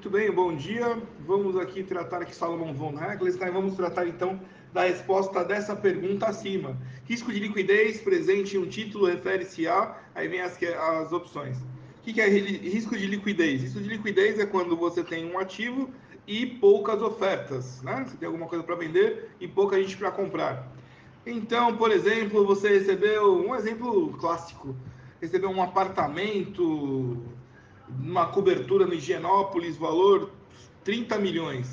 Muito bem, bom dia. Vamos aqui tratar aqui Salomão Vão, vamos tratar então da resposta dessa pergunta acima. Risco de liquidez presente em um título refere-se a... Aí vem as opções. O que é risco de liquidez? Risco de liquidez é quando você tem um ativo e poucas ofertas, né? Você tem alguma coisa para vender e pouca gente para comprar. Então, por exemplo, você recebeu... Um exemplo clássico. Recebeu um apartamento... uma cobertura no Higienópolis, valor 30 milhões,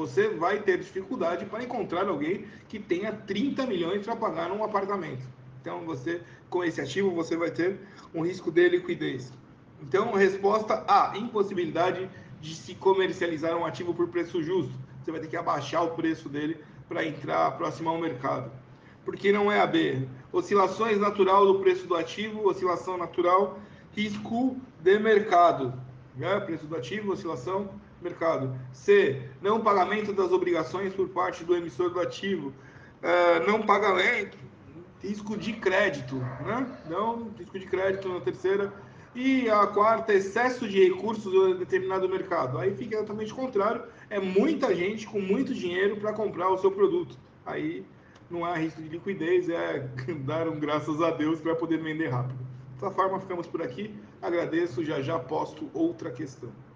você vai ter dificuldade para encontrar alguém que tenha 30 milhões para pagar num apartamento. Então, você, com esse ativo, você vai ter um risco de liquidez. Então, resposta A, impossibilidade de se comercializar um ativo por preço justo. Você vai ter que abaixar o preço dele para entrar próximo ao mercado. Porque não é a B. Oscilações natural do preço do ativo, oscilação natural... Risco de mercado, né? Preço do ativo, oscilação, mercado. C, não pagamento das obrigações por parte do emissor do ativo. Não pagamento, risco de crédito, né? Não, risco de crédito na terceira. E a quarta, excesso de recursos em determinado mercado. Aí fica exatamente o contrário, é muita gente com muito dinheiro para comprar o seu produto. Aí não há risco de liquidez, é dar um graças a Deus para poder vender rápido. Dessa forma, ficamos por aqui. Agradeço, já posto outra questão.